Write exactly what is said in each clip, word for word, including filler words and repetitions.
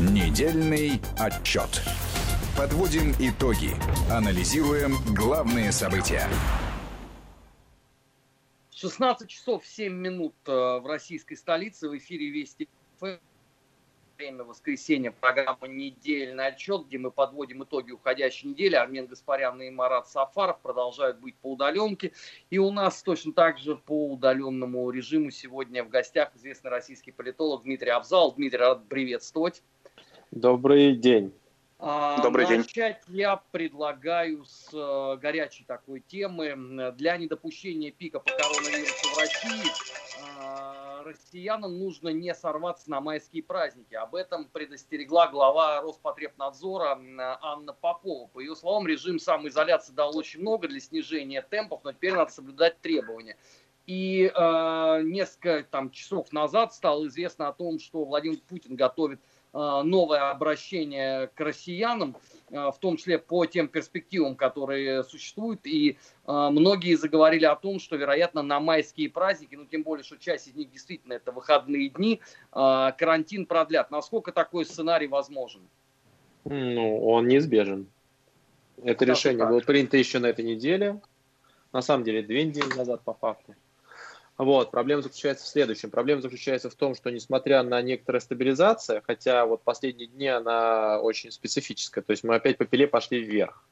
Недельный отчет. Подводим итоги. Анализируем главные события. шестнадцать часов семь минут в российской столице. В эфире Вести ФМ. Время воскресенья. Программа «Недельный отчет», где мы подводим итоги уходящей недели. Армен Гаспарян и Марат Сафаров продолжают быть по удаленке. И у нас точно так же по удаленному режиму сегодня в гостях известный российский политолог Дмитрий Абзал. Дмитрий, рад приветствовать. Добрый день. Добрый день. Начать я предлагаю с горячей такой темы. Для недопущения пика по коронавирусу в России россиянам нужно не сорваться на майские праздники. Об этом предостерегла глава Роспотребнадзора Анна Попова. По ее словам, режим самоизоляции дал очень много для снижения темпов, но теперь надо соблюдать требования. И э, несколько там, часов назад стало известно о том, что Владимир Путин готовит новое обращение к россиянам, в том числе по тем перспективам, которые существуют. И многие заговорили о том, что, вероятно, на майские праздники, ну, тем более, что часть из них действительно это выходные дни, карантин продлят. Насколько такой сценарий возможен? Ну, он неизбежен. Это да, решение было принято еще на этой неделе. На самом деле, две недели назад по факту. Вот, проблема заключается в следующем. Проблема заключается в том, что несмотря на некоторую стабилизацию, хотя вот последние дни она очень специфическая, то есть мы опять по пиле пошли вверх.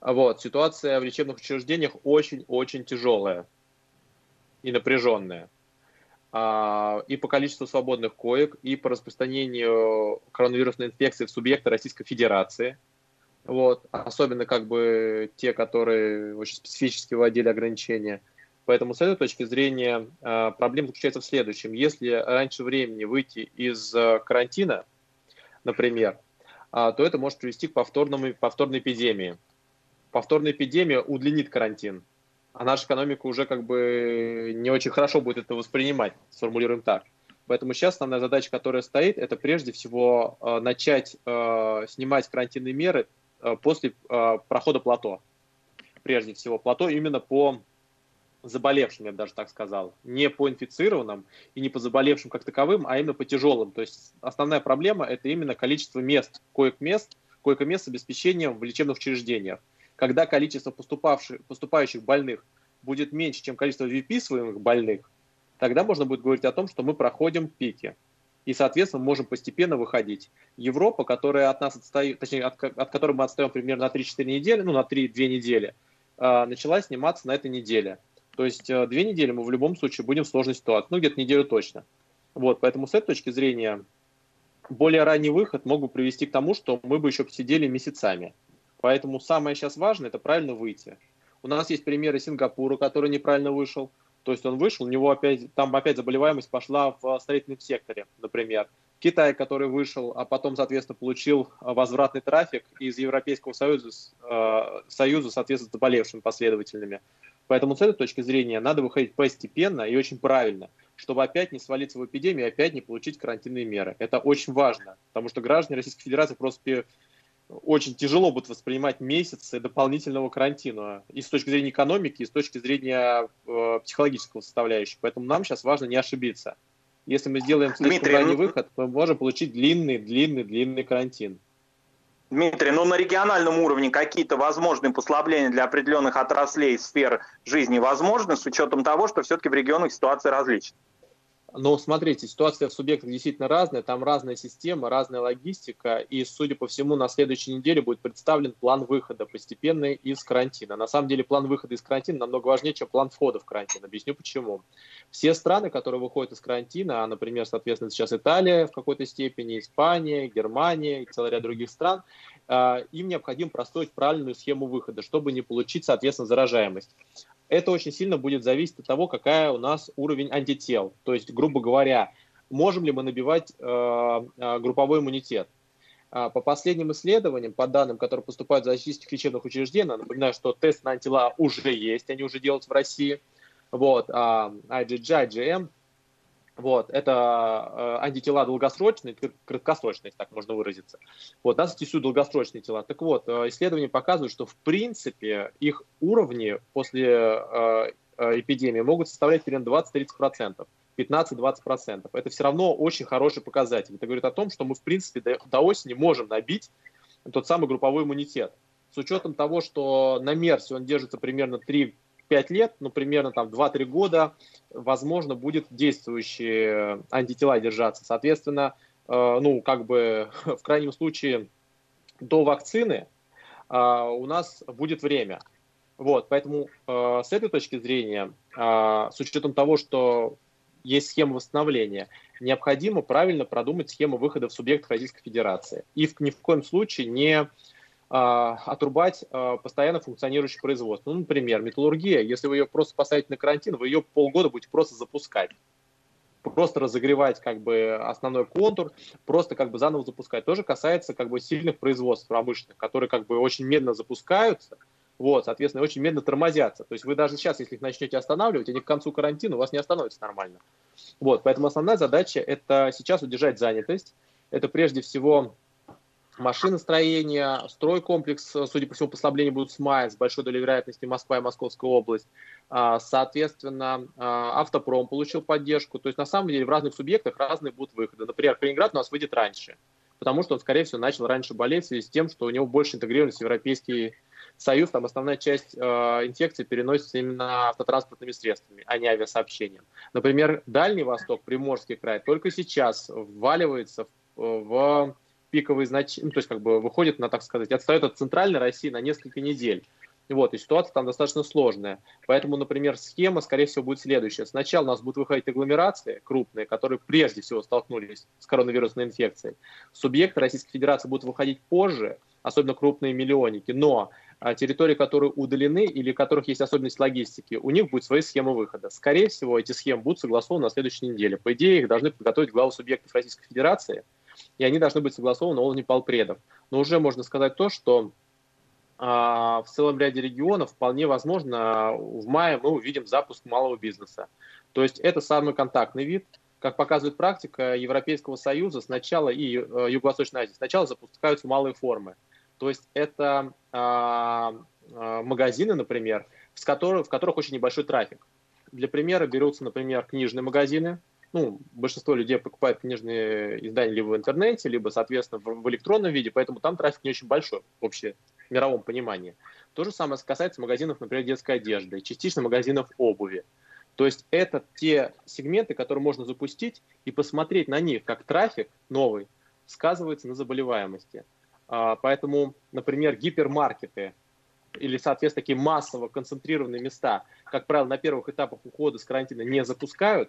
Вот, ситуация в лечебных учреждениях очень-очень тяжелая и напряженная. И по количеству свободных коек, и по распространению коронавирусной инфекции в субъекты Российской Федерации. Вот, особенно как бы те, которые очень специфически вводили ограничения. Поэтому с этой точки зрения проблема заключается в следующем. Если раньше времени выйти из карантина, например, то это может привести к повторному, повторной эпидемии. Повторная эпидемия удлинит карантин, а наша экономика уже как бы не очень хорошо будет это воспринимать, сформулируем так. Поэтому сейчас основная задача, которая стоит, это прежде всего начать снимать карантинные меры после прохода плато. Прежде всего плато именно по заболевшим, я бы даже так сказал, не по инфицированным и не по заболевшим как таковым, а именно по тяжелым. То есть основная проблема – это именно количество мест, коек-мест, коек-мест с обеспечением в лечебных учреждениях. Когда количество поступавших, поступающих больных будет меньше, чем количество выписываемых больных, тогда можно будет говорить о том, что мы проходим пики и, соответственно, можем постепенно выходить. Европа, которая от нас отстает, точнее, от, от которой мы отстаем примерно на три-четыре недели, ну, на три-две недели, э, начала сниматься на этой неделе. То есть две недели мы в любом случае будем в сложной ситуации. Ну, где-то неделю точно. Вот, поэтому с этой точки зрения более ранний выход мог бы привести к тому, что мы бы еще посидели месяцами. Поэтому самое сейчас важное – это правильно выйти. У нас есть примеры Сингапура, который неправильно вышел. То есть он вышел, у него опять, там опять заболеваемость пошла в строительном секторе, например. Китай, который вышел, а потом, соответственно, получил возвратный трафик из Европейского Союза, э, Союза, соответственно, заболевшими последовательными. Поэтому с этой точки зрения надо выходить постепенно и очень правильно, чтобы опять не свалиться в эпидемию, опять не получить карантинные меры. Это очень важно, потому что граждане Российской Федерации просто очень тяжело будут воспринимать месяцы дополнительного карантина и с точки зрения экономики, и с точки зрения э, психологического составляющего. Поэтому нам сейчас важно не ошибиться. Если мы сделаем слишком ранний выход, мы можем получить длинный, длинный, длинный карантин. Дмитрий, ну на региональном уровне какие-то возможные послабления для определенных отраслей сфер жизни возможны, с учетом того, что все-таки в регионах ситуация различна? Ну, смотрите, ситуация в субъектах действительно разная, там разная система, разная логистика, и, судя по всему, на следующей неделе будет представлен план выхода постепенный из карантина. На самом деле, план выхода из карантина намного важнее, чем план входа в карантин. Объясню почему. Все страны, которые выходят из карантина, а, например, соответственно, сейчас Италия в какой-то степени, Испания, Германия и целый ряд других стран, им необходимо простроить правильную схему выхода, чтобы не получить, соответственно, заражаемость. Это очень сильно будет зависеть от того, какая у нас уровень антител. То есть, грубо говоря, можем ли мы набивать э, групповой иммунитет. По последним исследованиям, по данным, которые поступают из российских лечебных учреждений, напоминаю, что тест на антитела уже есть, они уже делаются в России. Вот, ай джи джи, ай джи эм. Вот, это антитела долгосрочные, краткосрочные, если так можно выразиться. Вот, у нас есть долгосрочные тела. Так вот, исследования показывают, что в принципе их уровни после э, эпидемии могут составлять примерно двадцать-тридцать процентов. пятнадцать-двадцать процентов. Это все равно очень хороший показатель. Это говорит о том, что мы, в принципе, до, до осени можем набить тот самый групповой иммунитет. С учетом того, что на МЕРСе он держится примерно три-пять лет, ну, примерно там два-три года, возможно, будет действующие антитела держаться. Соответственно, э, ну, как бы, в крайнем случае, до вакцины э, у нас будет время. Вот, поэтому э, с этой точки зрения, э, с учетом того, что есть схема восстановления, необходимо правильно продумать схему выхода в субъектов Российской Федерации. И в, ни в коем случае не э, отрубать э, постоянно функционирующее производство. Ну, например, металлургия, если вы ее просто поставите на карантин, вы ее полгода будете просто запускать. Просто разогревать как бы основной контур, просто как бы заново запускать. Тоже касается как бы сильных производств промышленных, которые как бы очень медленно запускаются. Вот, соответственно, очень медленно тормозятся. То есть вы даже сейчас, если их начнете останавливать, они к концу карантина у вас не остановятся нормально. Вот, поэтому основная задача – это сейчас удержать занятость. Это прежде всего машиностроение, стройкомплекс, судя по всему, послабления будут с мая, с большой долей вероятности Москва и Московская область. Соответственно, автопром получил поддержку. То есть на самом деле в разных субъектах разные будут выходы. Например, Калининград у нас выйдет раньше, потому что он, скорее всего, начал раньше болеть в связи с тем, что у него больше интегрированность в Европейский Союз. Там основная часть э, инфекции переносится именно автотранспортными средствами, а не авиасообщением. Например, Дальний Восток, Приморский край, только сейчас вваливается в, в пиковые значения, ну, то есть как бы выходит, на, так сказать, отстает от центральной России на несколько недель. Вот, и ситуация там достаточно сложная. Поэтому, например, схема, скорее всего, будет следующая. Сначала у нас будут выходить агломерации крупные, которые прежде всего столкнулись с коронавирусной инфекцией. Субъекты Российской Федерации будут выходить позже, особенно крупные миллионники. Но территории, которые удалены или у которых есть особенность логистики, у них будут свои схемы выхода. Скорее всего, эти схемы будут согласованы на следующей неделе. По идее, их должны подготовить главы субъектов Российской Федерации, и они должны быть согласованы на уровне полпредов. Но уже можно сказать то, что в целом ряде регионов вполне возможно в мае мы увидим запуск малого бизнеса. То есть это самый контактный вид. Как показывает практика Европейского Союза, сначала и Юго-Восточной Азии, сначала запускаются малые формы. То есть это а, а, магазины, например, в которых, в которых очень небольшой трафик. Для примера берутся, например, книжные магазины. Ну, большинство людей покупают книжные издания либо в интернете, либо, соответственно, в, в электронном виде, поэтому там трафик не очень большой вообще в мировом понимании. То же самое касается магазинов, например, детской одежды, частично магазинов обуви. То есть это те сегменты, которые можно запустить и посмотреть на них, как трафик новый сказывается на заболеваемости. А, поэтому, например, гипермаркеты или, соответственно, такие массово концентрированные места, как правило, на первых этапах ухода с карантина не запускают.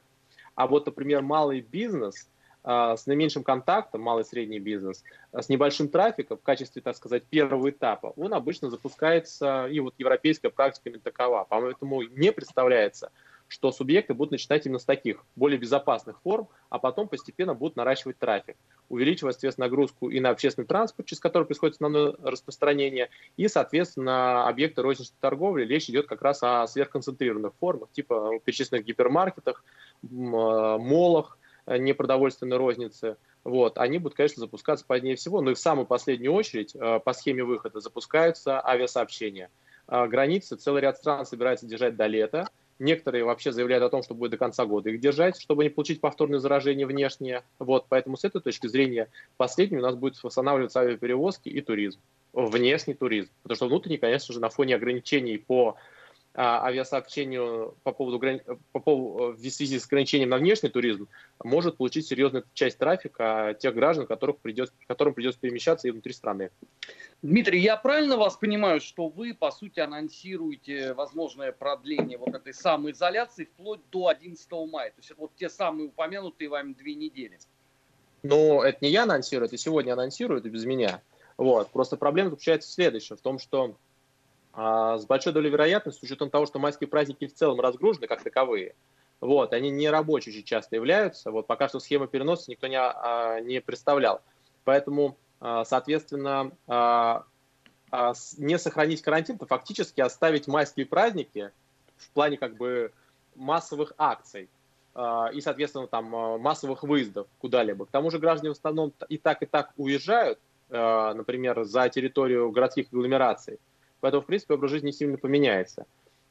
А вот, например, малый бизнес э, с наименьшим контактом, малый и средний бизнес, с небольшим трафиком в качестве, так сказать, первого этапа, он обычно запускается, и вот европейская практика именно такова. Поэтому не представляется, что субъекты будут начинать именно с таких более безопасных форм, а потом постепенно будут наращивать трафик, увеличивая, соответственно, нагрузку и на общественный транспорт, через который происходит основное распространение, и, соответственно, объекты розничной торговли. Речь идет как раз о сверхконцентрированных формах, типа перечисленных гипермаркетах, молах, непродовольственной розницы. Вот. Они будут, конечно, запускаться позднее всего, но и в самую последнюю очередь по схеме выхода запускаются авиасообщения. Границы целый ряд стран собирается держать до лета. Некоторые вообще заявляют о том, что будет до конца года их держать, чтобы не получить повторное заражение внешнее. Вот, поэтому с этой точки зрения последним у нас будет восстанавливаться авиаперевозки и туризм, внешний туризм. Потому что внутренний, конечно же, на фоне ограничений по а, авиасообщению по поводу, по поводу, в связи с ограничением на внешний туризм может получить серьезную часть трафика тех граждан, которых придется, которым придется перемещаться и внутри страны. Дмитрий, я правильно вас понимаю, что вы, по сути, анонсируете возможное продление вот этой самоизоляции вплоть до одиннадцатого мая? То есть это вот те самые упомянутые вами две недели. Ну, это не я анонсирую, это сегодня анонсируют и без меня. Вот. Просто проблема заключается в следующем, в том, что а, с большой долей вероятности, с учетом того, что майские праздники в целом разгружены как таковые, вот, они не рабочие очень часто являются, вот, пока что схемы переноса никто не, а, не представлял. Поэтому... Соответственно, не сохранить карантин, то фактически оставить майские праздники в плане как бы массовых акций и, соответственно, там массовых выездов куда-либо. К тому же граждане в основном и так, и так уезжают, например, за территорию городских агломераций. Поэтому, в принципе, образ жизни сильно поменяется.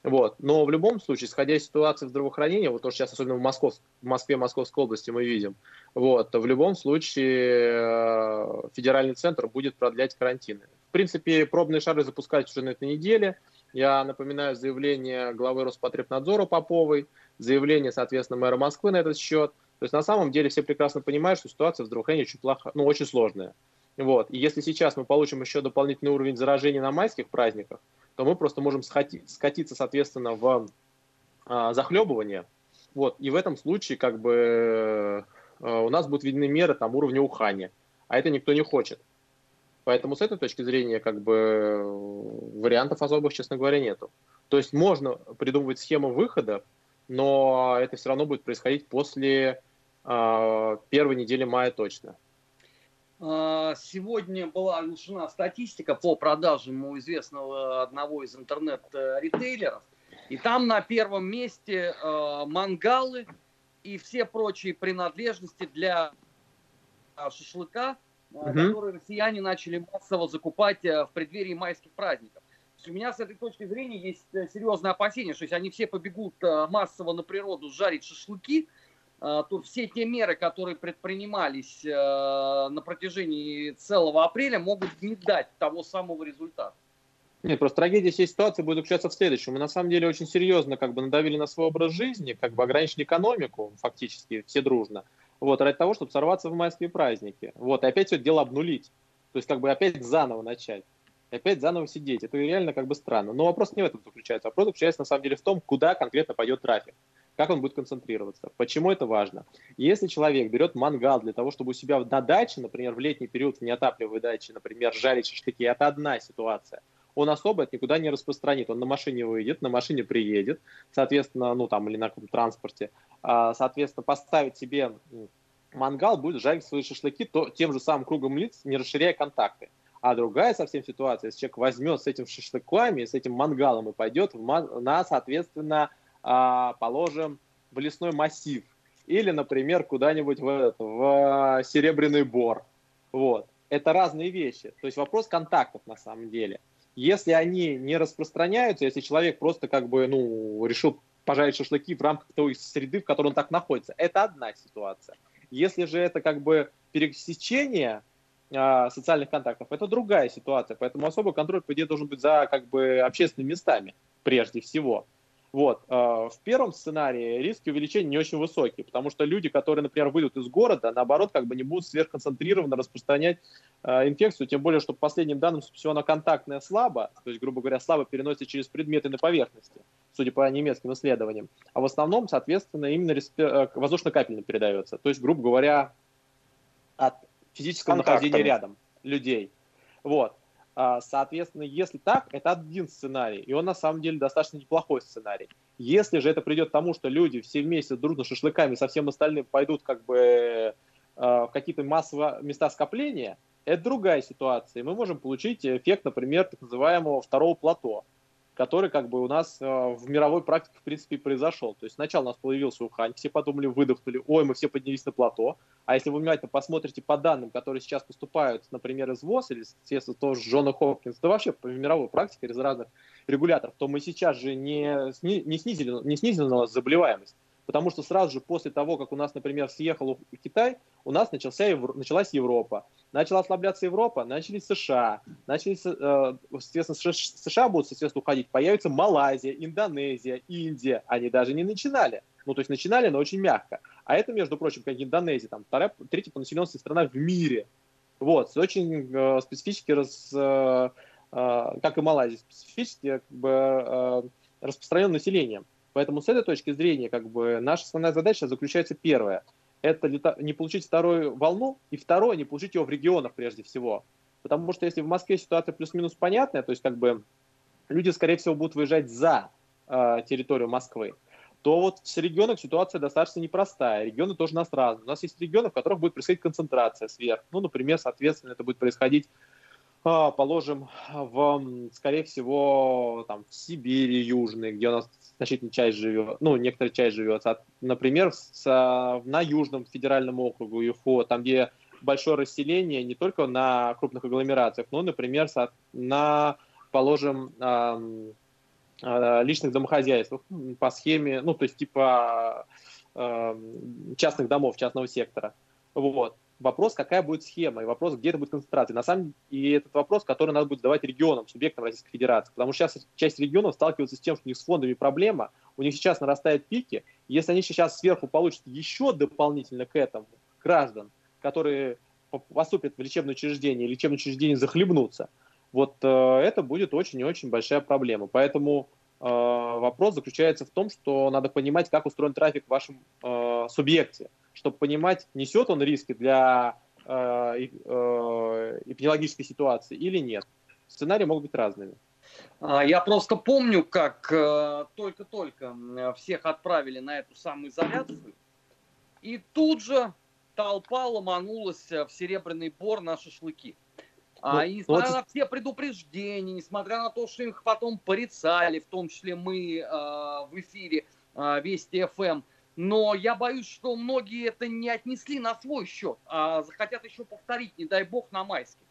Вот. Но в любом случае, исходя из ситуации в здравоохранении, вот то, что сейчас особенно в, Москов, в Москве, Московской области мы видим, вот, в любом случае федеральный центр будет продлять карантины. В принципе, пробные шары запускать уже на этой неделе. Я напоминаю заявление главы Роспотребнадзора Поповой, заявление, соответственно, мэра Москвы на этот счет. То есть на самом деле все прекрасно понимают, что ситуация в здравоохранении очень плохая, ну, очень сложная. Вот. И если сейчас мы получим еще дополнительный уровень заражения на майских праздниках, то мы просто можем скатиться, соответственно, в а, захлебывание. Вот. И в этом случае как бы, а, у нас будут видны меры там, уровня Ухани, а это никто не хочет. Поэтому с этой точки зрения как бы, вариантов особых, честно говоря, нету. То есть можно придумывать схему выхода, но это все равно будет происходить после а, первой недели мая точно. Сегодня была оглашена статистика по продажам у известного одного из интернет-ритейлеров. И там на первом месте мангалы и все прочие принадлежности для шашлыка, угу. которые россияне начали массово закупать в преддверии майских праздников. У меня с этой точки зрения есть серьезное опасение, что если они все побегут массово на природу жарить шашлыки, то все те меры, которые предпринимались на протяжении целого апреля, могут не дать того самого результата. Нет, просто трагедия всей ситуации будет заключаться в следующем. Мы на самом деле очень серьезно как бы надавили на свой образ жизни, как бы ограничили экономику фактически все дружно, вот, ради того, чтобы сорваться в майские праздники. Вот, и опять все это дело обнулить. То есть как бы опять заново начать, опять заново сидеть. Это реально как бы странно. Но вопрос не в этом заключается. Вопрос заключается на самом деле в том, куда конкретно пойдет трафик. Как он будет концентрироваться? Почему это важно? Если человек берет мангал для того, чтобы у себя на даче, например, в летний период в неотапливаемой даче, например, жарить шашлыки, это одна ситуация. Он особо это никуда не распространит. Он на машине выйдет, на машине приедет, соответственно, ну там или на каком-то транспорте, соответственно, поставит себе мангал, будет жарить свои шашлыки то, тем же самым кругом лиц, не расширяя контакты. А другая совсем ситуация, если человек возьмет с этим шашлыками, с этим мангалом и пойдет на, соответственно, положим, в лесной массив или, например, куда-нибудь в, в Серебряный Бор. Вот. Это разные вещи. То есть вопрос контактов на самом деле. Если они не распространяются, если человек просто как бы, ну, решил пожарить шашлыки в рамках той среды, в которой он так находится, это одна ситуация. Если же это как бы пересечение э, социальных контактов, это другая ситуация. Поэтому особый контроль, по идее, должен быть за как бы общественными местами прежде всего. Вот. В первом сценарии риски увеличения не очень высокие, потому что люди, которые, например, выйдут из города, наоборот, как бы не будут сверхконцентрированно распространять инфекцию, тем более, что по последним данным, собственно, она контактная слабо, то есть, грубо говоря, слабо переносится через предметы на поверхности, судя по немецким исследованиям, а в основном, соответственно, именно воздушно-капельно передается, то есть, грубо говоря, от физического контактами. Нахождения рядом людей. Вот. Соответственно, если так, это один сценарий, и он на самом деле достаточно неплохой сценарий. Если же это придет к тому, что люди все вместе дружно шашлыками со всем остальным пойдут как бы в какие-то массовые места скопления, это другая ситуация. И мы можем получить эффект, например, так называемого второго плато, который как бы у нас в мировой практике в принципе произошел. То есть сначала у нас появился Ухань, все подумали, выдохнули, ой, мы все поднялись на плато. А если вы внимательно посмотрите по данным, которые сейчас поступают, например, из ВОЗ или, естественно, тоже Джона Хопкинса, да вообще в мировой практике из разных регуляторов, то мы сейчас же не, не, снизили, не снизили у нас заболеваемость. Потому что сразу же после того, как у нас, например, съехал Китай, у нас начался, началась Европа. Начала ослабляться Европа, начались США. Начались, соответственно, США будут, соответственно, уходить. Появится Малайзия, Индонезия, Индия. Они даже не начинали. Ну, то есть начинали, но очень мягко. А это, между прочим, как Индонезия, там, вторая, третья по населенности страна в мире. Вот, с очень э, специфически, раз, э, э, как и Малайзия, специфически как бы, э, распространенным населением. Поэтому с этой точки зрения как бы, наша основная задача заключается первая. Это не получить вторую волну, и второе, не получить ее в регионах прежде всего. Потому что если в Москве ситуация плюс-минус понятная, то есть как бы люди, скорее всего, будут выезжать за э, территорию Москвы, то вот в регионах ситуация достаточно непростая. Регионы тоже нас разные. У нас есть регионы, в которых будет происходить концентрация сверх. Ну, например, соответственно, это будет происходить, э, положим, в, скорее всего, там, в Сибири южной, где у нас значительная часть живет, ну, некоторая часть живет, например, с, на Южном федеральном округе ю эф о, там, где большое расселение не только на крупных агломерациях, но, например, на, положим, личных домохозяйств по схеме, ну, то есть типа частных домов, частного сектора. Вот. Вопрос, какая будет схема, и вопрос, где это будет концентрация. На самом деле, и этот вопрос, который надо будет задавать регионам, субъектам Российской Федерации. Потому что сейчас часть регионов сталкивается с тем, что у них с фондами проблема, у них сейчас нарастают пики. Если они сейчас сверху получат еще дополнительно к этому граждан, которые поступят в лечебное учреждение, и лечебное учреждение захлебнутся, вот э, это будет очень и очень большая проблема. Поэтому э, вопрос заключается в том, что надо понимать, как устроен трафик в вашем э, субъекте, чтобы понимать, несет он риски для э, э, эпидемиологической ситуации или нет. Сценарии могут быть разными. Я просто помню, как э, только-только всех отправили на эту самоизоляцию, и тут же толпа ломанулась в Серебряный Бор на шашлыки. А, и несмотря вот... на все предупреждения, несмотря на то, что их потом порицали, в том числе мы э, в эфире э, Вести эф эм, но я боюсь, что многие это не отнесли на свой счет, а захотят еще повторить, не дай бог, на майских.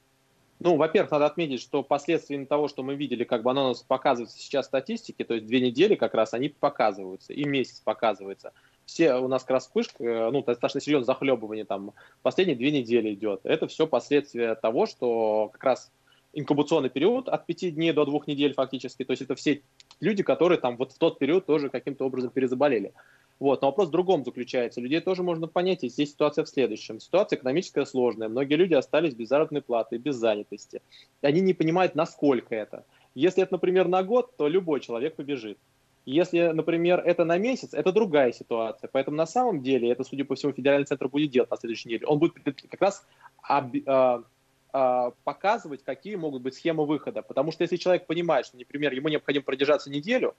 Ну, во-первых, надо отметить, что последствия того, что мы видели, как бы оно у нас показывается сейчас в статистике, то есть две недели как раз они показываются, и месяц показывается. Все у нас как раз вспышка, ну, достаточно серьезное захлебывание там последние две недели идет. Это все последствия того, что как раз инкубационный период от пяти дней до двух недель фактически, то есть это все люди, которые там вот в тот период тоже каким-то образом перезаболели. Вот. Но вопрос в другом заключается. Людей тоже можно понять, и здесь ситуация в следующем. Ситуация экономическая сложная. Многие люди остались без заработной платы, без занятости. И они не понимают, насколько это. Если это, например, на год, то любой человек побежит. Если, например, это на месяц, это другая ситуация. Поэтому на самом деле это, судя по всему, федеральный центр будет делать на следующей неделе. Он будет как раз об, а, а, показывать, какие могут быть схемы выхода. Потому что если человек понимает, что, например, ему необходимо продержаться неделю,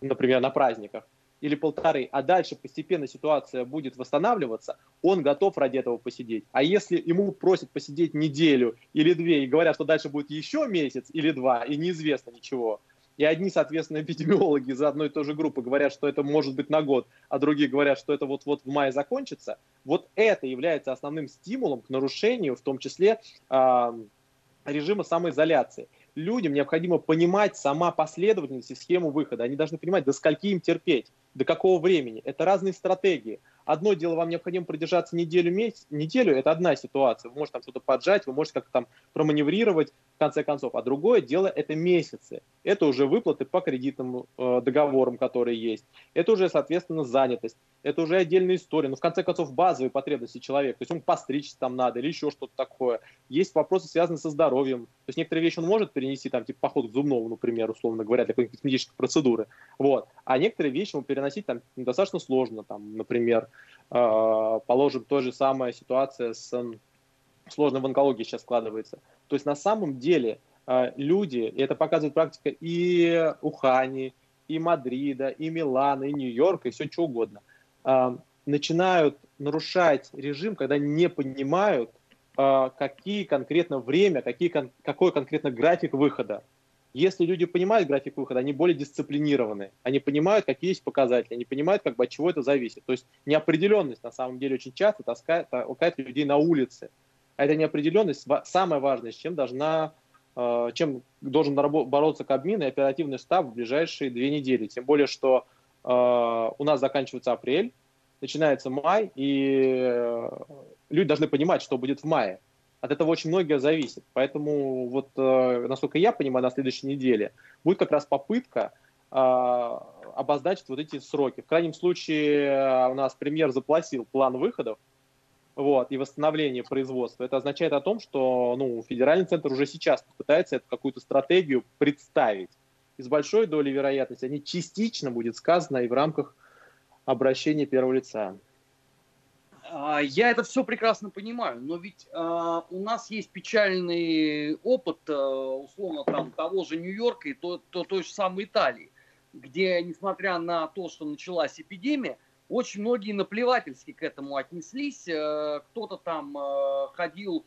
например, на праздниках, или полторы, а дальше постепенно ситуация будет восстанавливаться, он готов ради этого посидеть. А если ему просят посидеть неделю или две, и говорят, что дальше будет еще месяц или два, и неизвестно ничего, и одни, соответственно, эпидемиологи из одной и той же группы говорят, что это может быть на год, а другие говорят, что это вот-вот в мае закончится, вот это является основным стимулом к нарушению, в том числе, режима самоизоляции. Людям необходимо понимать сама последовательность и схему выхода. Они должны понимать, до скольки им терпеть, до какого времени. Это разные стратегии. Одно дело, вам необходимо продержаться неделю, месяц, неделю, это одна ситуация. Вы можете там что-то поджать, вы можете как-то там проманеврировать, в конце концов. А другое дело, это месяцы. Это уже выплаты по кредитным э, договорам, которые есть. Это уже, соответственно, занятость. Это уже отдельная история. Но, в конце концов, базовые потребности человека. То есть ему постричься там надо или еще что-то такое. Есть вопросы, связанные со здоровьем. То есть некоторые вещи он может перенести, там, типа поход к зубному, например, условно говоря, для какой-нибудь косметической процедуры. Вот. А некоторые вещи ему переносить там достаточно сложно. Там, например, э, положим, та же самая ситуация с э, сложной в онкологии сейчас складывается. То есть на самом деле э, люди, и это показывает практика и Ухани, и Мадрида, и Милана, и Нью-Йорка, и все что угодно, э, начинают нарушать режим, когда не понимают, э, какие конкретно время, какие кон- какой конкретно график выхода. Если люди понимают график выхода, они более дисциплинированы, они понимают, какие есть показатели, они понимают, как бы, от чего это зависит. То есть неопределенность на самом деле очень часто таскает, толкает людей на улице. А эта неопределенность самое важное, с чем должна, чем должен бороться Кабмин и оперативный штаб в ближайшие две недели. Тем более, что у нас заканчивается апрель, начинается май, и люди должны понимать, что будет в мае. От этого очень многое зависит. Поэтому, вот, насколько я понимаю, на следующей неделе будет как раз попытка обозначить вот эти сроки. В крайнем случае, у нас премьер заплатил план выходов. Вот, и восстановление производства. Это означает о том, что ну, федеральный центр уже сейчас пытается эту какую-то стратегию представить. И с большой долей вероятности они частично будет сказано и в рамках обращения первого лица. Я это все прекрасно понимаю, но ведь э, у нас есть печальный опыт, э, условно, там, того же Нью-Йорка и то, то, той же самой Италии, где, несмотря на то, что началась эпидемия, очень многие наплевательски к этому отнеслись. Кто-то там ходил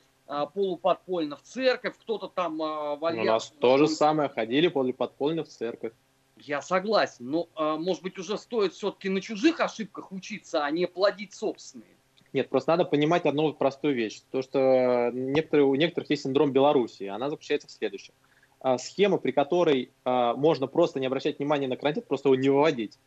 полуподпольно в церковь, кто-то там вальяжно... У нас то же самое, ходили полуподпольно в церковь. Я согласен, но, может быть, уже стоит все-таки на чужих ошибках учиться, а не плодить собственные. Нет, просто надо понимать одну простую вещь. То, что некоторые, у некоторых есть синдром Беларуси, она заключается в следующем. схема, при которой можно просто не обращать внимания на карантин, просто его не выводить.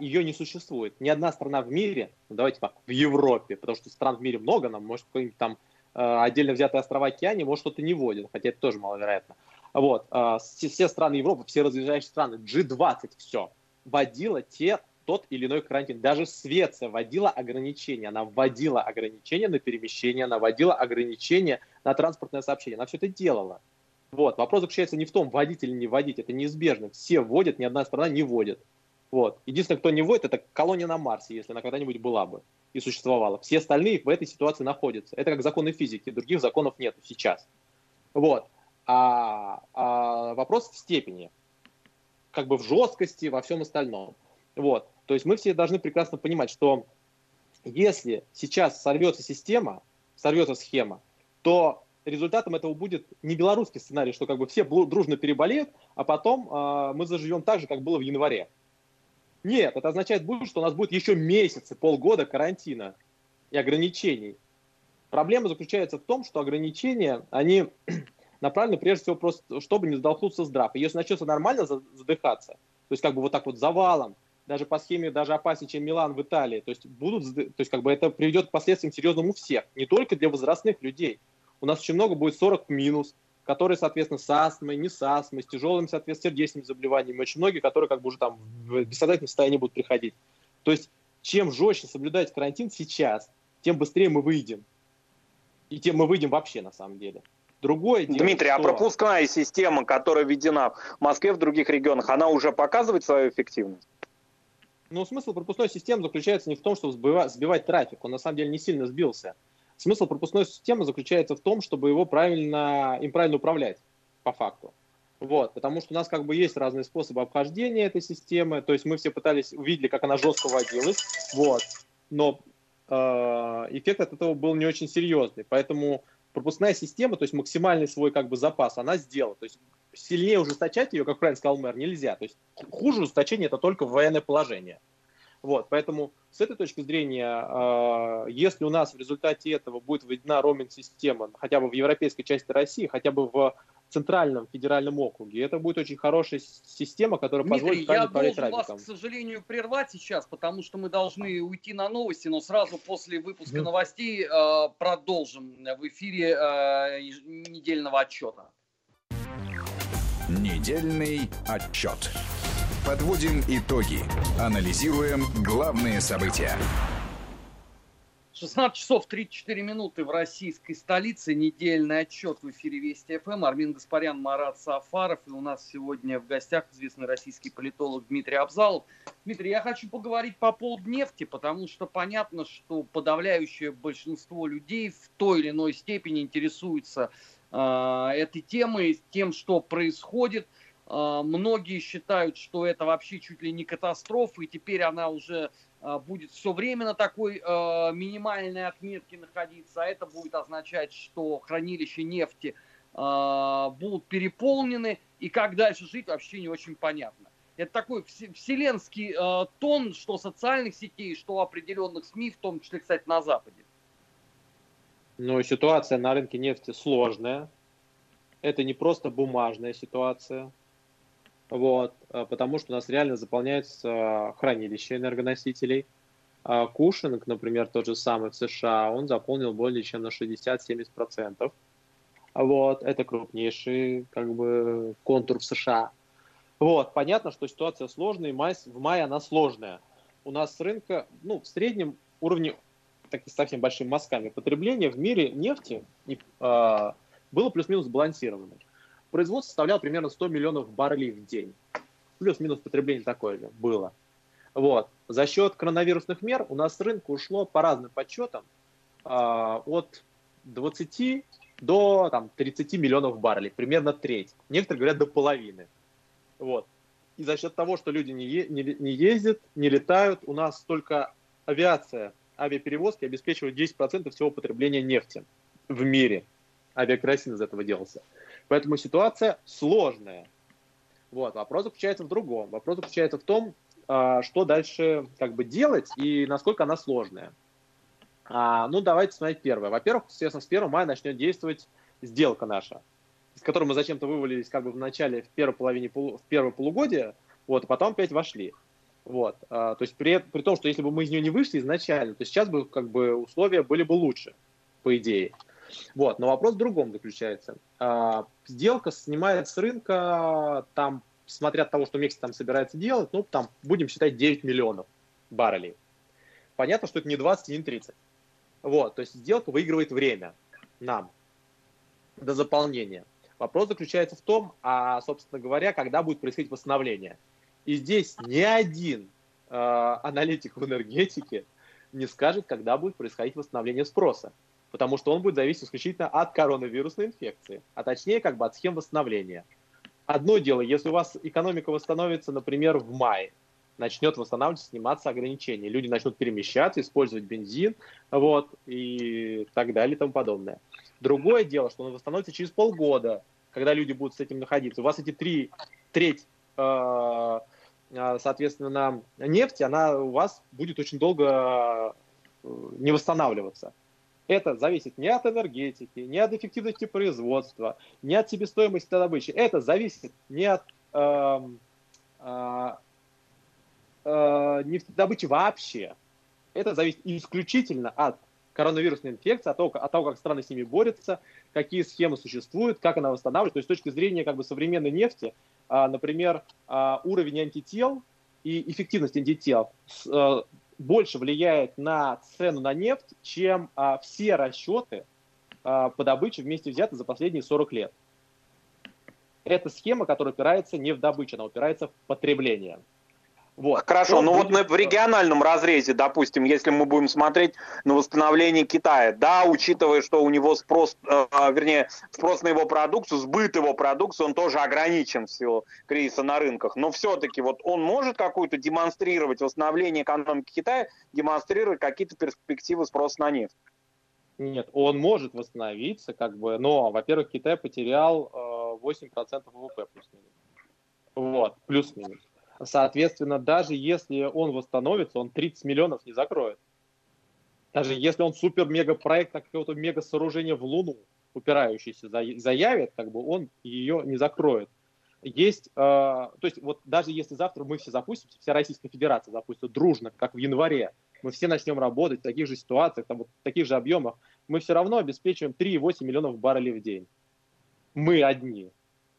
Ее не существует. Ни одна страна в мире, ну давайте так, в Европе, потому что стран в мире много, нам, может, какие-нибудь там отдельно взятые острова Океании, может, что-то не вводит, хотя это тоже маловероятно. Вот. Все страны Европы, все развивающиеся страны, джи двадцать, все, вводила те, тот или иной карантин. Даже Швеция вводила ограничения. Она вводила ограничения на перемещение, она вводила ограничения на транспортное сообщение. Она все это делала. Вот. Вопрос заключается не в том, вводить или не вводить. Это неизбежно. Все вводят, ни одна страна не вводит. Вот. Единственное, кто не вводит, это колония на Марсе, если она когда-нибудь была бы и существовала. Все остальные в этой ситуации находятся. Это как законы физики. Других законов нет сейчас. Вот. А, а вопрос в степени. Как бы в жесткости, во всем остальном. Вот. То есть мы все должны прекрасно понимать, что если сейчас сорвется система, сорвется схема, то результатом этого будет не белорусский сценарий, что как бы все дружно переболеют, а потом э, мы заживем так же, как было в январе. Нет, это означает, будет, что у нас будет еще месяцы, полгода карантина и ограничений. Проблема заключается в том, что ограничения, они направлены прежде всего просто, чтобы не задохнуться здрав. И если начнется нормально задыхаться, то есть как бы вот так вот завалом, даже по схеме даже опаснее, чем Милан в Италии. То есть, будут, то есть как бы это приведет к последствиям серьезным у всех, не только для возрастных людей. У нас очень много будет сорок минус, которые, соответственно, с астмой, не с астмой, с тяжелыми, соответственно, сердечными заболеваниями. Очень многие, которые как бы уже там в бессознательном состоянии будут приходить. То есть, чем жестче соблюдать карантин сейчас, тем быстрее мы выйдем. И тем мы выйдем вообще, на самом деле. Другое дело, Дмитрий, что... а пропускная система, которая введена в Москве, в других регионах, она уже показывает свою эффективность? Но смысл пропускной системы заключается не в том, чтобы сбивать трафик. Он на самом деле не сильно сбился. Смысл пропускной системы заключается в том, чтобы его правильно, им правильно управлять, по факту. Вот. Потому что у нас как бы есть разные способы обхождения этой системы. То есть мы все пытались, увидели, как она жестко вводилась. Вот. Но э, эффект от этого был не очень серьезный. Поэтому пропускная система, то есть максимальный свой как бы запас, она сделала. То есть сильнее ужесточать ее, как правильно сказал мэр, нельзя. То есть хуже ужесточение – это только военное положение. Вот, поэтому с этой точки зрения, э, если у нас в результате этого будет введена роуминг-система хотя бы в европейской части России, хотя бы в центральном федеральном округе, это будет очень хорошая система, которая позволит правильно управлять трафиком. Я должен вас, к сожалению, прервать сейчас, потому что мы должны уйти на новости, но сразу после выпуска mm. новостей э, продолжим в эфире э, недельного отчета. Недельный отчет. Подводим итоги. Анализируем главные события. шестнадцать часов тридцать четыре минуты в российской столице. Недельный отчет в эфире Вести ФМ. Армен Гаспарян, Марат Сафаров. И у нас сегодня в гостях известный российский политолог Дмитрий Абзал. Дмитрий, я хочу поговорить по поводу нефти, потому что понятно, что подавляющее большинство людей в той или иной степени интересуется этой темой, тем, что происходит. Многие считают, что это вообще чуть ли не катастрофа, и теперь она уже будет все время на такой минимальной отметке находиться. А это будет означать, что хранилища нефти будут переполнены, и как дальше жить, вообще не очень понятно. Это такой вселенский тон, что социальных сетей, что определенных СМИ, в том числе, кстати, на Западе. Ну, ситуация на рынке нефти сложная. Это не просто бумажная ситуация. Вот, потому что у нас реально заполняется хранилище энергоносителей. Кушинг, например, тот же самый в США, он заполнил более чем на шестьдесят-семьдесят процентов. Вот, это крупнейший как бы, контур в США. Вот, понятно, что ситуация сложная, и май, в мае она сложная. У нас с рынка, ну, в среднем уровне, так и совсем большими мазками, потребление в мире нефти э, было плюс-минус сбалансированным. Производство составляло примерно сто миллионов баррелей в день. Плюс-минус потребление такое же было. Вот. За счет коронавирусных мер у нас с рынка ушло по разным подсчетам э, от двадцати до там, тридцати миллионов баррелей, примерно треть. Некоторые говорят до половины. Вот. И за счет того, что люди не, е- не ездят, не летают, у нас только авиация, авиаперевозки обеспечивают десять процентов всего потребления нефти в мире. Авиакеросин из этого делался. Поэтому ситуация сложная. Вот. Вопрос заключается в другом. Вопрос заключается в том, что дальше как бы делать и насколько она сложная. А, ну, давайте смотреть первое. Во-первых, естественно, с первого мая начнет действовать сделка наша. из которого мы зачем-то вывалились как бы в начале, в первой половине, в первое полугодие, вот, а потом опять вошли. Вот. А, то есть при, при том, что если бы мы из нее не вышли изначально, то сейчас бы как бы условия были бы лучше, по идее. Вот. Но вопрос в другом заключается. А, сделка снимается с рынка, там, смотря от того, что Мексика там собирается делать, ну, там, будем считать, девять миллионов баррелей. Понятно, что это не двадцать, не тридцать. Вот. То есть сделка выигрывает время нам до заполнения. Вопрос заключается в том, а, собственно говоря, когда будет происходить восстановление. И здесь ни один э, аналитик в энергетике не скажет, когда будет происходить восстановление спроса. Потому что он будет зависеть исключительно от коронавирусной инфекции, а точнее как бы от схем восстановления. Одно дело, если у вас экономика восстановится, например, в мае, начнет восстанавливаться, сниматься ограничения. Люди начнут перемещаться, использовать бензин, вот, и так далее и тому подобное. Другое дело, что он восстановится через полгода, когда люди будут с этим находиться. У вас эти три треть, э, соответственно, нефти, она у вас будет очень долго не восстанавливаться. Это зависит не от энергетики, не от эффективности производства, не от себестоимости добычи. Это зависит не от э, э, э, нефтедобычи вообще. Это зависит исключительно от коронавирусной инфекции, от того, от того, как страны с ними борются, какие схемы существуют, как она восстанавливается. То есть с точки зрения как бы современной нефти, э, например, э, уровень антител и эффективность антител э, больше влияет на цену на нефть, чем а, все расчеты а, по добыче вместе взяты за последние сорок лет. Это схема, которая упирается не в добычу, она упирается в потребление. Вот. Хорошо, что ну будет... вот в региональном разрезе, допустим, если мы будем смотреть на восстановление Китая, да, учитывая, что у него спрос, э, вернее, спрос на его продукцию, сбыт его продукции, он тоже ограничен в силу кризиса на рынках, но все-таки вот он может какую-то демонстрировать восстановление экономики Китая, демонстрировать какие-то перспективы спроса на нефть? Нет, он может восстановиться, как бы, но, во-первых, Китай потерял э, восемь процентов ВВП плюс-минус. Вот, плюс-минус. Соответственно, даже если он восстановится, он тридцать миллионов не закроет. Даже если он супер-мега-проект, какого-то мега-сооружения в Луну, упирающийся, заявит, как бы он ее не закроет. Есть, э, то есть вот даже если завтра мы все запустимся, вся Российская Федерация запустится дружно, как в январе, мы все начнем работать в таких же ситуациях, там, вот, в таких же объемах, мы все равно обеспечиваем три и восемь миллионов баррелей в день. Мы одни.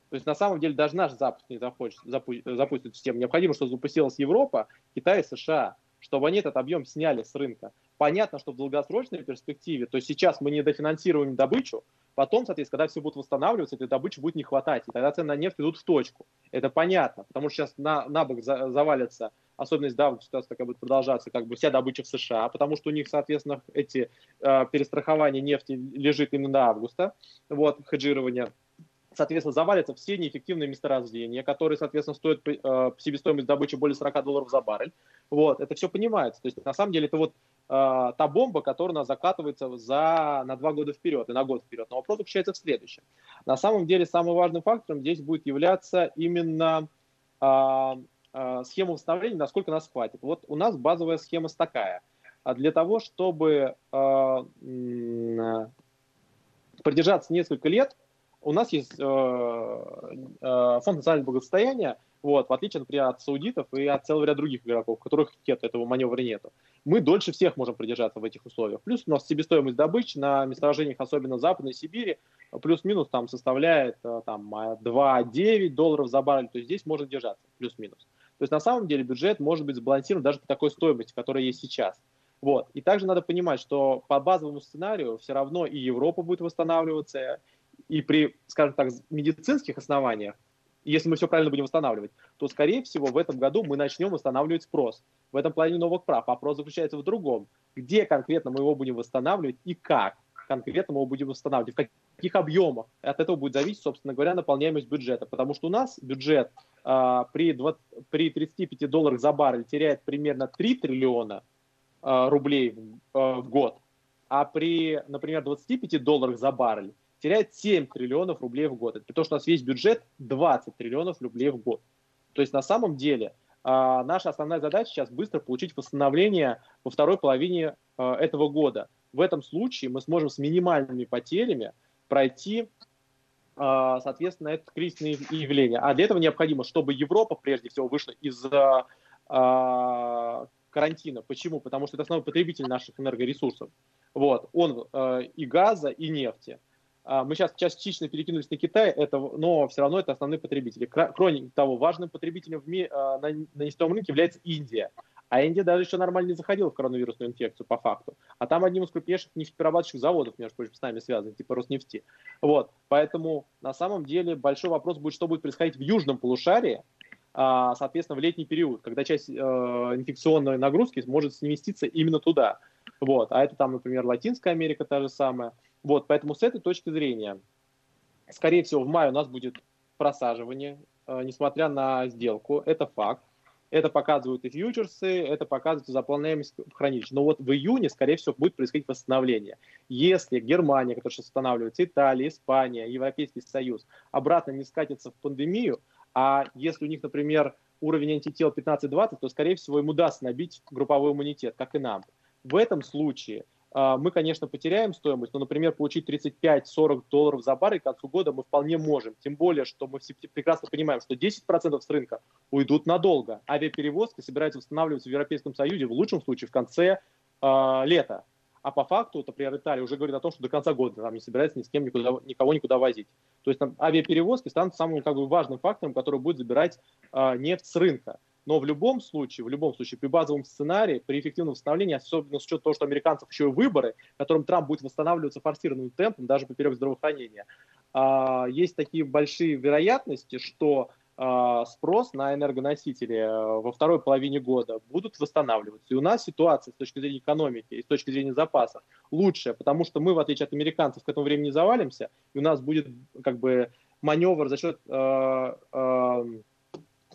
То есть на самом деле даже наш запуск не захочет, запу, запустит систему. Необходимо, чтобы запустилась Европа, Китай и США, чтобы они этот объем сняли с рынка. Понятно, что в долгосрочной перспективе, то есть сейчас мы недофинансируем добычу, потом, соответственно, когда все будут восстанавливаться, этой добычи будет не хватать, и тогда цены на нефть идут в точку. Это понятно, потому что сейчас на, на бок за, завалится, особенно если давняя ситуация как будет продолжаться, как бы вся добыча в США, потому что у них, соответственно, эти э, перестрахования нефти лежит именно до августа, вот, хеджирование. Соответственно, завалятся все неэффективные месторождения, которые, соответственно, стоят э, себестоимость добычи более сорока долларов за баррель. Вот, это все понимается. То есть, на самом деле, это вот э, та бомба, которая нас закатывается за, на два года вперед и на год вперед. Но вопрос заключается в следующем. На самом деле, самым важным фактором здесь будет являться именно э, э, схема восстановления, насколько нас хватит. Вот у нас базовая схема такая. А для того, чтобы э, э, продержаться несколько лет, у нас есть э, э, фонд национального благосостояния, вот, в отличие, например, от саудитов и от целого ряда других игроков, у которых нет этого маневра нету. Мы дольше всех можем продержаться в этих условиях. Плюс у нас себестоимость добычи на месторождениях, особенно в Западной Сибири, плюс-минус там составляет там, два и девять десятых долларов за баррель. То есть здесь можно держаться, плюс-минус. То есть на самом деле бюджет может быть сбалансирован даже по такой стоимости, которая есть сейчас. Вот. И также надо понимать, что по базовому сценарию все равно и Европа будет восстанавливаться, и при, скажем так, медицинских основаниях, если мы все правильно будем восстанавливать, то, скорее всего, в этом году мы начнем восстанавливать спрос. В этом плане новых прав. Вопрос заключается в другом. Где конкретно мы его будем восстанавливать и как конкретно мы его будем восстанавливать, в каких объемах. От этого будет зависеть, собственно говоря, наполняемость бюджета. Потому что у нас бюджет а, при, двадцати, при тридцати пяти долларах за баррель теряет примерно три триллиона а, рублей а, в год. А при, например, двадцати пяти долларах за баррель теряет семь триллионов рублей в год. Это при том, что у нас весь бюджет двадцать триллионов рублей в год. То есть на самом деле э, наша основная задача сейчас быстро получить восстановление во второй половине э, этого года. В этом случае мы сможем с минимальными потерями пройти соответственно, это кризисные явления. А для этого необходимо, чтобы Европа, прежде всего, вышла из карантина. Почему? Потому что это основной потребитель наших энергоресурсов. Вот. Он и газа, и нефти. Мы сейчас частично перекинулись на Китай, это, но все равно это основные потребители. Кроме того, важным потребителем в ми, на, на нефтяном рынке является Индия. А Индия даже еще нормально не заходила в коронавирусную инфекцию по факту. А там одним из крупнейших нефтеперерабатывающих заводов, между прочим, с нами связаны, типа Роснефти. Вот. Поэтому на самом деле большой вопрос будет, что будет происходить в южном полушарии, соответственно, в летний период, когда часть э, инфекционной нагрузки может сместиться именно туда. Вот. А это там, например, Латинская Америка та же самая. Вот. Поэтому с этой точки зрения, скорее всего, в мае у нас будет просаживание, э, несмотря на сделку. Это факт. Это показывают и фьючерсы, это показывает заполняемость хранилищ. Но вот в июне, скорее всего, будет происходить восстановление. Если Германия, которая сейчас восстанавливается, Италия, Испания, Европейский Союз обратно не скатится в пандемию, а если у них, например, уровень антител пятнадцать-двадцать, то, скорее всего, им удастся набить групповой иммунитет, как и нам. В этом случае э, мы, конечно, потеряем стоимость, но, например, получить тридцать пять-сорок долларов за баррель к концу года мы вполне можем. Тем более, что мы все прекрасно понимаем, что десять процентов с рынка уйдут надолго. Авиаперевозки собираются восстанавливаться в Европейском Союзе, в лучшем случае, в конце э, лета. А по факту, например, Италия уже говорит о том, что до конца года там не собирается ни с кем никуда, никого никуда возить. То есть там, авиаперевозки станут самым как бы, важным фактором, который будет забирать э, нефть с рынка. Но в любом случае, в любом случае, при базовом сценарии, при эффективном восстановлении, особенно с учетом того, что у американцев еще и выборы, которым Трамп будет восстанавливаться форсированным темпом, даже поперек здравоохранения, э, есть такие большие вероятности, что э, спрос на энергоносители во второй половине года будут восстанавливаться. И у нас ситуация с точки зрения экономики и с точки зрения запасов лучшая, потому что мы, в отличие от американцев, к этому времени завалимся, и у нас будет как бы маневр за счет э, э,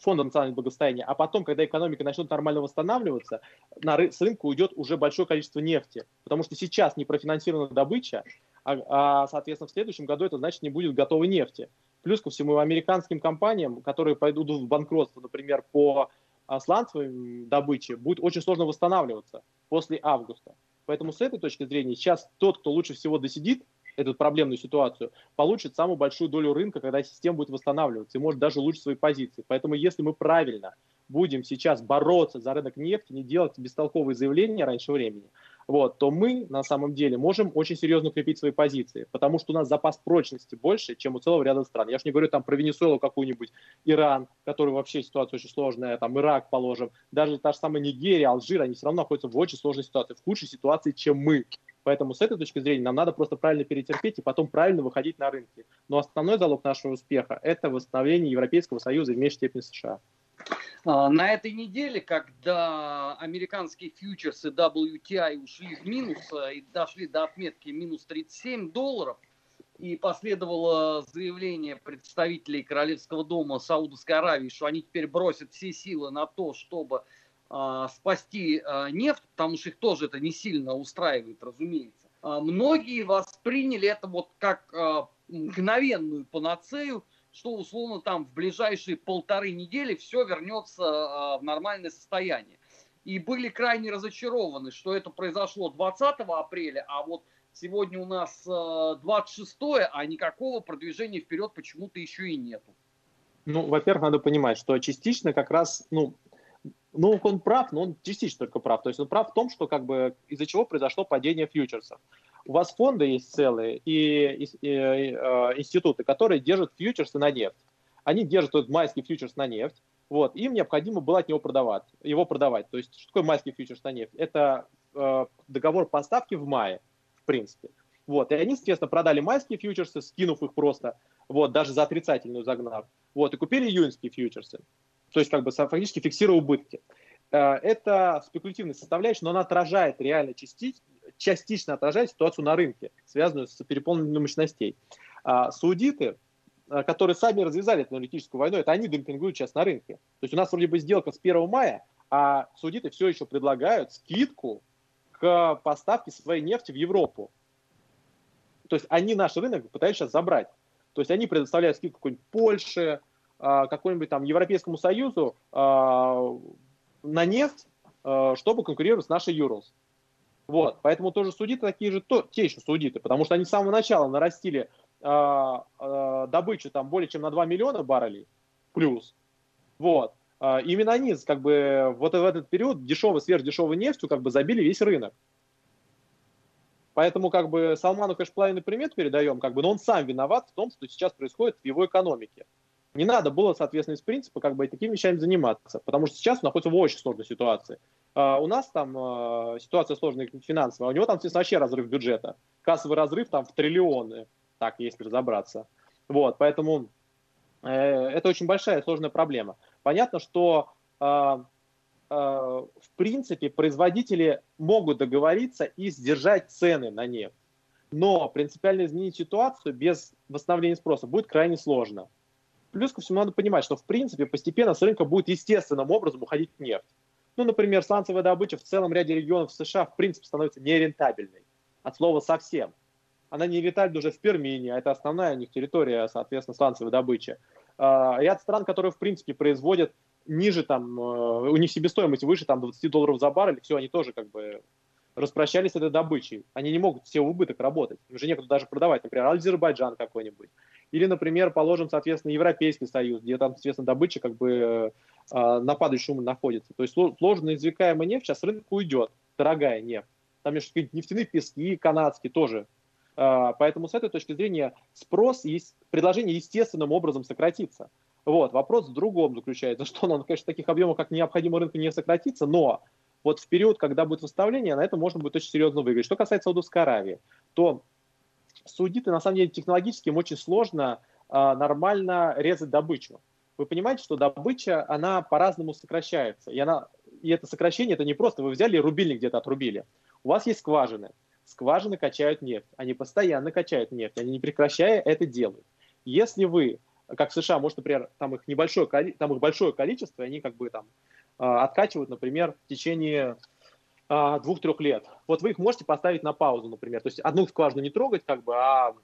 фонда национального благосостояния, а потом, когда экономика начнет нормально восстанавливаться, на ры- с рынка уйдет уже большое количество нефти, потому что сейчас не профинансирована добыча, а, а, соответственно, в следующем году это значит не будет готовой нефти. Плюс ко всему, американским компаниям, которые пойдут в банкротство, например, по а, сланцевой добыче, будет очень сложно восстанавливаться после августа. Поэтому с этой точки зрения сейчас тот, кто лучше всего досидит эту проблемную ситуацию, получит самую большую долю рынка, когда система будет восстанавливаться и может даже улучшить свои позиции. Поэтому если мы правильно будем сейчас бороться за рынок нефти, не делать бестолковые заявления раньше времени, вот, то мы на самом деле можем очень серьезно укрепить свои позиции, потому что у нас запас прочности больше, чем у целого ряда стран. Я же не говорю там про Венесуэлу какую-нибудь, Иран, который вообще ситуация очень сложная, там Ирак, положим, даже та же самая Нигерия, Алжир, они все равно находятся в очень сложной ситуации, в худшей ситуации, чем мы. Поэтому с этой точки зрения нам надо просто правильно перетерпеть и потом правильно выходить на рынки. Но основной залог нашего успеха – это восстановление Европейского Союза и в меньшей степени США. На этой неделе, когда американские фьючерсы дабл ю ти ай ушли в минус и дошли до отметки минус тридцать семь долларов, и последовало заявление представителей Королевского дома Саудовской Аравии, что они теперь бросят все силы на то, чтобы спасти нефть, потому что их тоже это не сильно устраивает, разумеется. Многие восприняли это вот как мгновенную панацею, что условно там в ближайшие полторы недели все вернется в нормальное состояние. И были крайне разочарованы, что это произошло двадцатого апреля, а вот сегодня у нас двадцать шестое, а никакого продвижения вперед почему-то еще и нету. Ну, во-первых, надо понимать, что частично как раз... ну Ну, он прав, но он частично только прав. То есть он прав в том, что как бы из-за чего произошло падение фьючерсов. У вас фонды есть целые и, и, и э, институты, которые держат фьючерсы на нефть. Они держат этот майский фьючерс на нефть. Вот, им необходимо было от него продавать, его продавать. То есть что такое майский фьючерс на нефть? Это э, договор поставки в мае, в принципе. Вот, и они, естественно, продали майские фьючерсы, скинув их просто, вот, даже за отрицательную загнав. Вот, и купили июньские фьючерсы. То есть, как бы, фактически фиксируя убытки. Это спекулятивная составляющая, но она отражает реально частично, частично отражает ситуацию на рынке, связанную с переполненными мощностей. Саудиты, которые сами развязали эту аналитическую войну, это они демпингуют сейчас на рынке. То есть у нас вроде бы сделка с первого мая, а саудиты все еще предлагают скидку к поставке своей нефти в Европу. То есть они наш рынок пытаются сейчас забрать. То есть они предоставляют скидку какой-нибудь Польше, какому-нибудь там Европейскому Союзу э, на нефть, э, чтобы конкурировать с нашей Юрлс. Вот. Поэтому тоже саудиты такие же, то, те еще саудиты, потому что они с самого начала нарастили добычу там более чем на два миллиона баррелей плюс. Вот. Именно они как бы вот в этот период дешевой, сверхдешевой нефтью как бы забили весь рынок. Поэтому как бы Салману, конечно, половину примет передаем, как бы, но он сам виноват в том, что сейчас происходит в его экономике. Не надо было, соответственно, из принципа как бы такими вещами заниматься, потому что сейчас он находится в очень сложной ситуации. У нас там ситуация сложная финансовая, а у него там, естественно, вообще разрыв бюджета. Кассовый разрыв там в триллионы, так, если разобраться. Вот, поэтому э, это очень большая сложная проблема. Понятно, что э, э, в принципе производители могут договориться и сдержать цены на нефть. Но принципиально изменить ситуацию без восстановления спроса будет крайне сложно. Плюс ко всему надо понимать, что в принципе постепенно с рынка будет естественным образом уходить нефть. Ну, например, сланцевая добыча в целом ряде регионов США в принципе становится нерентабельной. От слова совсем. Она не рентабельна уже в Перми, а это основная у них территория, соответственно, сланцевой добычи. Ряд стран, которые, в принципе, производят ниже, там, у них себестоимость выше там, двадцать долларов за баррель, все, они тоже как бы распрощались с этой добычей. Они не могут все в убыток работать. Им же некуда даже продавать, например, Азербайджан какой-нибудь. Или, например, положим, соответственно, Европейский Союз, где там, соответственно, добыча как бы на падающем находится. То есть сложно извлекаемая нефть сейчас рынку уйдет, дорогая нефть. Там есть нефтяные пески канадские тоже. Поэтому с этой точки зрения спрос, предложение естественным образом сократится. Вот. Вопрос в другом заключается, что он, конечно, в таких объемах, как необходимо рынку, не сократится, но вот в период, когда будет восстановление, на этом можно будет очень серьезно выиграть. Что касается Саудовской Аравии, то саудиты, на самом деле, технологически им очень сложно нормально резать добычу. Вы понимаете, что добыча, она по-разному сокращается. И, она, и это сокращение, это не просто вы взяли и рубильник где-то отрубили. У вас есть скважины. Скважины качают нефть. Они постоянно качают нефть. Они, не прекращая, это делают. Если вы, как в США, может, например, там их, небольшое, там их большое количество, они как бы там откачивают, например, в течение двух-трех лет. Вот вы их можете поставить на паузу, например. То есть одну скважину не трогать, как бы, а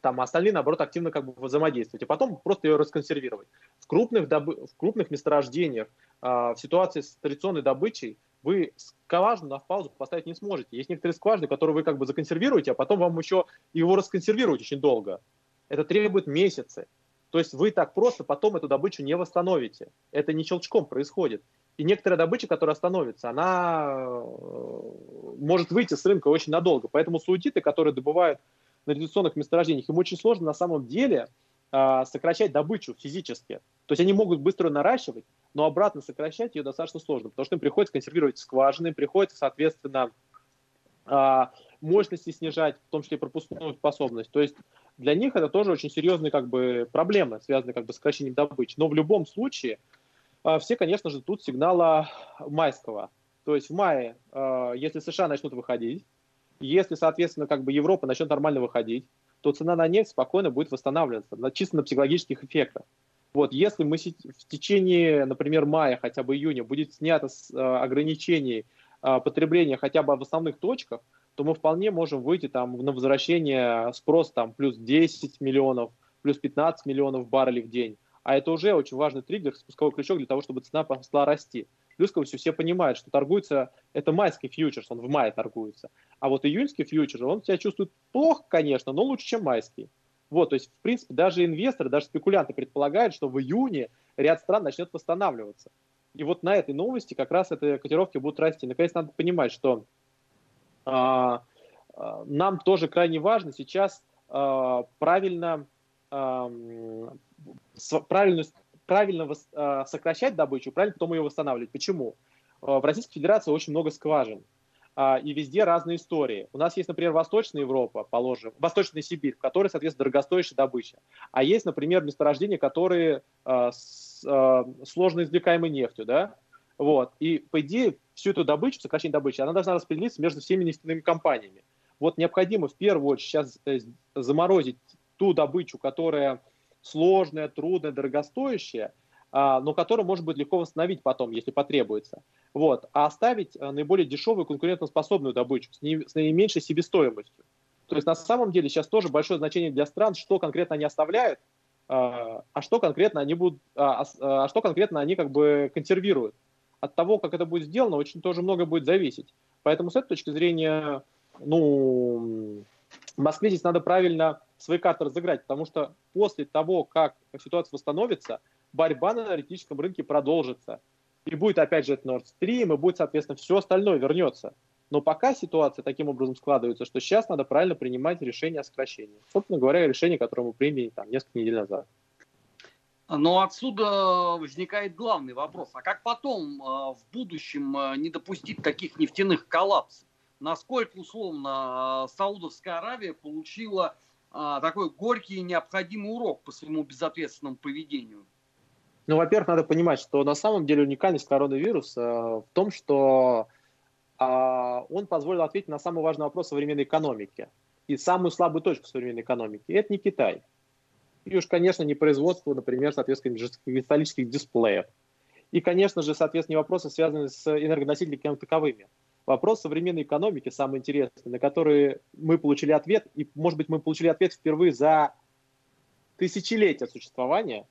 там остальные, наоборот, активно как бы взаимодействовать. И потом просто ее расконсервировать. В крупных, добы... в крупных месторождениях, в ситуации с традиционной добычей, вы скважину на паузу поставить не сможете. Есть некоторые скважины, которые вы как бы законсервируете, а потом вам еще его расконсервируют очень долго. Это требует месяцы. То есть вы так просто потом эту добычу не восстановите. Это не щелчком происходит. И некоторая добыча, которая остановится, она может выйти с рынка очень надолго. Поэтому саудиты, которые добывают на традиционных месторождениях, им очень сложно на самом деле сокращать добычу физически. То есть они могут быстро наращивать, но обратно сокращать ее достаточно сложно, потому что им приходится консервировать скважины, им приходится, соответственно, мощности снижать, в том числе и пропускную способность. То есть для них это тоже очень серьезные как бы, проблемы, связанные как бы, с сокращением добычи. Но в любом случае все, конечно же, ждут сигнала майского. То есть в мае, если США начнут выходить, если, соответственно, как бы Европа начнет нормально выходить, то цена на нефть спокойно будет восстанавливаться, чисто на психологических эффектах. Вот, если мы в течение, например, мая, хотя бы июня, будет снято с ограничений потребления хотя бы в основных точках, то мы вполне можем выйти там, на возвращение спроса там, плюс десять миллионов, плюс пятнадцать миллионов баррелей в день. А это уже очень важный триггер, спусковой крючок для того, чтобы цена пошла расти. Плюс ко всему все понимают, что торгуется, это майский фьючерс, он в мае торгуется. А вот июньский фьючерс, он себя чувствует плохо, конечно, но лучше, чем майский. Вот, то есть, в принципе, даже инвесторы, даже спекулянты предполагают, что в июне ряд стран начнет восстанавливаться. И вот на этой новости как раз эти котировки будут расти. Наконец, надо понимать, что э, нам тоже крайне важно сейчас э, правильно, э, правильно, правильно вос, э, сокращать добычу, правильно потом ее восстанавливать. Почему? В Российской Федерации очень много скважин. И везде разные истории. У нас есть, например, Восточная Европа, положим, Восточная Сибирь, в которой, соответственно, дорогостоящая добыча. А есть, например, месторождения, которые э, с, э, сложно извлекаемой нефтью. Да? Вот. И, по идее, всю эту добычу, сокращение добычи, она должна распределиться между всеми нефтяными компаниями. Вот необходимо в первую очередь сейчас заморозить ту добычу, которая сложная, трудная, дорогостоящая, но которую можно будет легко восстановить потом, если потребуется. Вот. А оставить наиболее дешевую конкурентоспособную добычу с, не, с наименьшей себестоимостью. То есть на самом деле сейчас тоже большое значение для стран, что конкретно они оставляют, а что конкретно они, будут, а, а что конкретно они как бы консервируют. От того, как это будет сделано, очень тоже много будет зависеть. Поэтому с этой точки зрения, ну, в Москве здесь надо правильно свои карты разыграть, потому что после того, как ситуация восстановится, борьба на энергетическом рынке продолжится. И будет опять же Норд Стрим, и будет, соответственно, все остальное вернется. Но пока ситуация таким образом складывается, что сейчас надо правильно принимать решение о сокращении. Собственно говоря, решение, которое мы приняли там, несколько недель назад. Но отсюда возникает главный вопрос. А как потом в будущем не допустить таких нефтяных коллапсов? Насколько, условно, Саудовская Аравия получила такой горький и необходимый урок по своему безответственному поведению? Ну, во-первых, надо понимать, что на самом деле уникальность коронавируса в том, что он позволил ответить на самый важный вопрос современной экономики и самую слабую точку современной экономики. И это не Китай. И уж, конечно, не производство, например, соответственно, металлических дисплеев. И, конечно же, соответственно, вопросы, связанные с энергоносителями как таковыми. Вопрос современной экономики, самый интересный, на который мы получили ответ, и, может быть, мы получили ответ впервые за тысячелетия существования.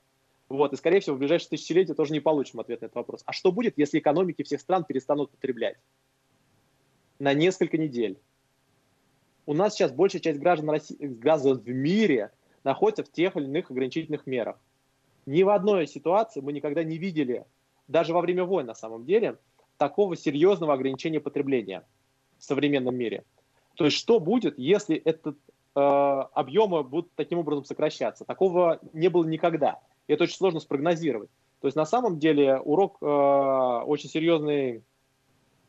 Вот, и, скорее всего, в ближайшие тысячелетия тоже не получим ответ на этот вопрос. А что будет, если экономики всех стран перестанут потреблять? На несколько недель. У нас сейчас большая часть граждан России, граждан в мире находится в тех или иных ограничительных мерах. Ни в одной ситуации мы никогда не видели, даже во время войн на самом деле, такого серьезного ограничения потребления в современном мире. То есть что будет, если этот, э, объемы будут таким образом сокращаться? Такого не было никогда. И это очень сложно спрогнозировать. То есть на самом деле урок э, очень серьезный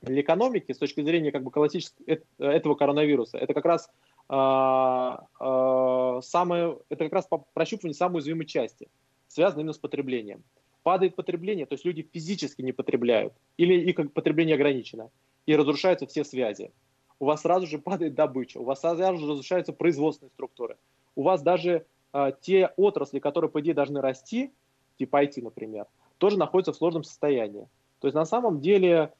для экономики с точки зрения как бы, классического, этого коронавируса. Это как раз... Самое, это как раз прощупывание самой уязвимой части, связанной именно с потреблением. Падает потребление, то есть люди физически не потребляют, или их потребление ограничено, и разрушаются все связи. У вас сразу же падает добыча, у вас сразу же разрушаются производственные структуры. У вас даже э, те отрасли, которые, по идее, должны расти, типа ай ти, например, тоже находятся в сложном состоянии. То есть на самом деле...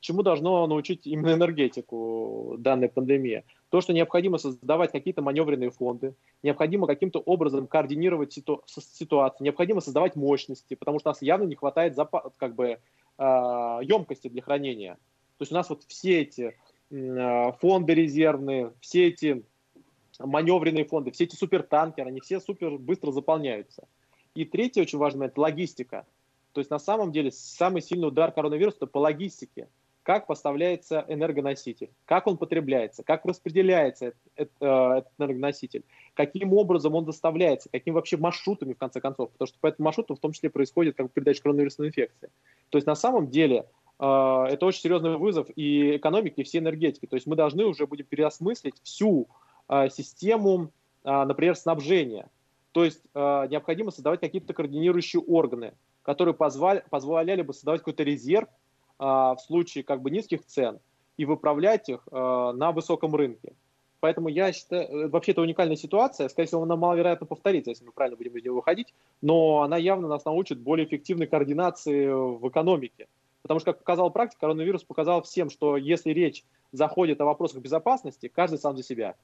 Чему должно научить именно энергетику данной пандемии? То, что необходимо создавать какие-то маневренные фонды, необходимо каким-то образом координировать ситу- ситуацию, необходимо создавать мощности, потому что у нас явно не хватает запа- как бы, э- емкости для хранения. То есть у нас вот все эти э- фонды резервные, все эти маневренные фонды, все эти супертанкеры, они все супер быстро заполняются. И третий очень важный момент – логистика. То есть на самом деле самый сильный удар коронавируса – это по логистике. Как поставляется энергоноситель, как он потребляется, как распределяется этот, этот энергоноситель, каким образом он доставляется, какими вообще маршрутами в конце концов. Потому что по этому маршруту в том числе происходит как бы, передача коронавирусной инфекции. То есть на самом деле э, это очень серьезный вызов и экономики, и всей энергетики. То есть мы должны уже будем переосмыслить всю э, систему, э, например, снабжения. То есть э, необходимо создавать какие-то координирующие органы, которые позволяли, позволяли бы создавать какой-то резерв э, в случае как бы, низких цен и выправлять их э, на высоком рынке. Поэтому я считаю, вообще это уникальная ситуация. Скорее всего, она маловероятно повторится, если мы правильно будем из нее выходить. Но она явно нас научит более эффективной координации в экономике. Потому что, как показала практика, коронавирус показал всем, что если речь заходит о вопросах безопасности, каждый сам за себя.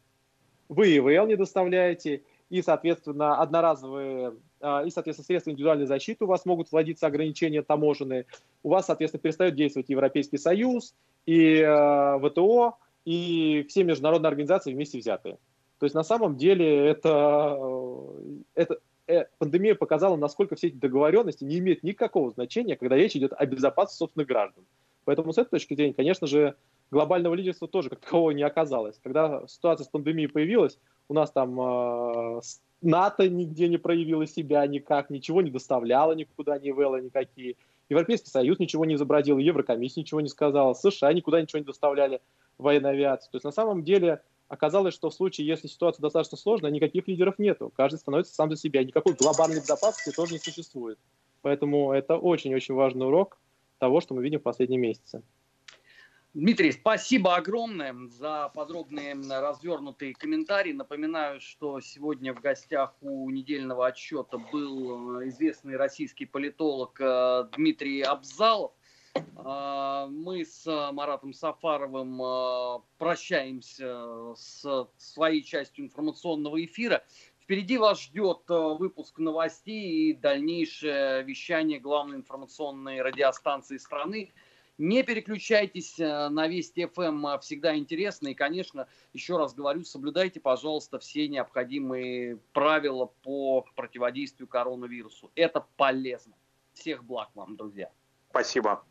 Вы ИВЛ не доставляете, и, соответственно, одноразовые... и, соответственно, средства индивидуальной защиты у вас могут вводиться ограничения таможенные, у вас, соответственно, перестает действовать Европейский Союз, и э, ВТО, и все международные организации вместе взятые. То есть, на самом деле, это, это, э, пандемия показала, насколько все эти договоренности не имеют никакого значения, когда речь идет о безопасности собственных граждан. Поэтому, с этой точки зрения, конечно же, глобального лидерства тоже как такового не оказалось. Когда ситуация с пандемией появилась, у нас там... Э, НАТО нигде не проявило себя никак, ничего не доставляло никуда, не вело никакие. Европейский Союз ничего не изобразил, Еврокомиссия ничего не сказала, США никуда ничего не доставляли военной авиации. То есть на самом деле оказалось, что в случае, если ситуация достаточно сложная, никаких лидеров нету. Каждый становится сам за себя. Никакой глобальной безопасности тоже не существует. Поэтому это очень-очень важный урок того, что мы видим в последние месяцы. Дмитрий, спасибо огромное за подробные развернутые комментарии. Напоминаю, что сегодня в гостях у недельного отчета был известный российский политолог Дмитрий Абзал. Мы с Маратом Сафаровым прощаемся с своей частью информационного эфира. Впереди вас ждет выпуск новостей и дальнейшее вещание главной информационной радиостанции страны. Не переключайтесь на Вести ФМ, всегда интересно. И, конечно, еще раз говорю, соблюдайте, пожалуйста, все необходимые правила по противодействию коронавирусу. Это полезно. Всех благ вам, друзья. Спасибо.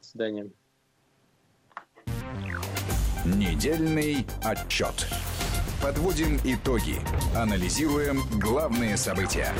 До свидания. Недельный отчет. Подводим итоги. Анализируем главные события.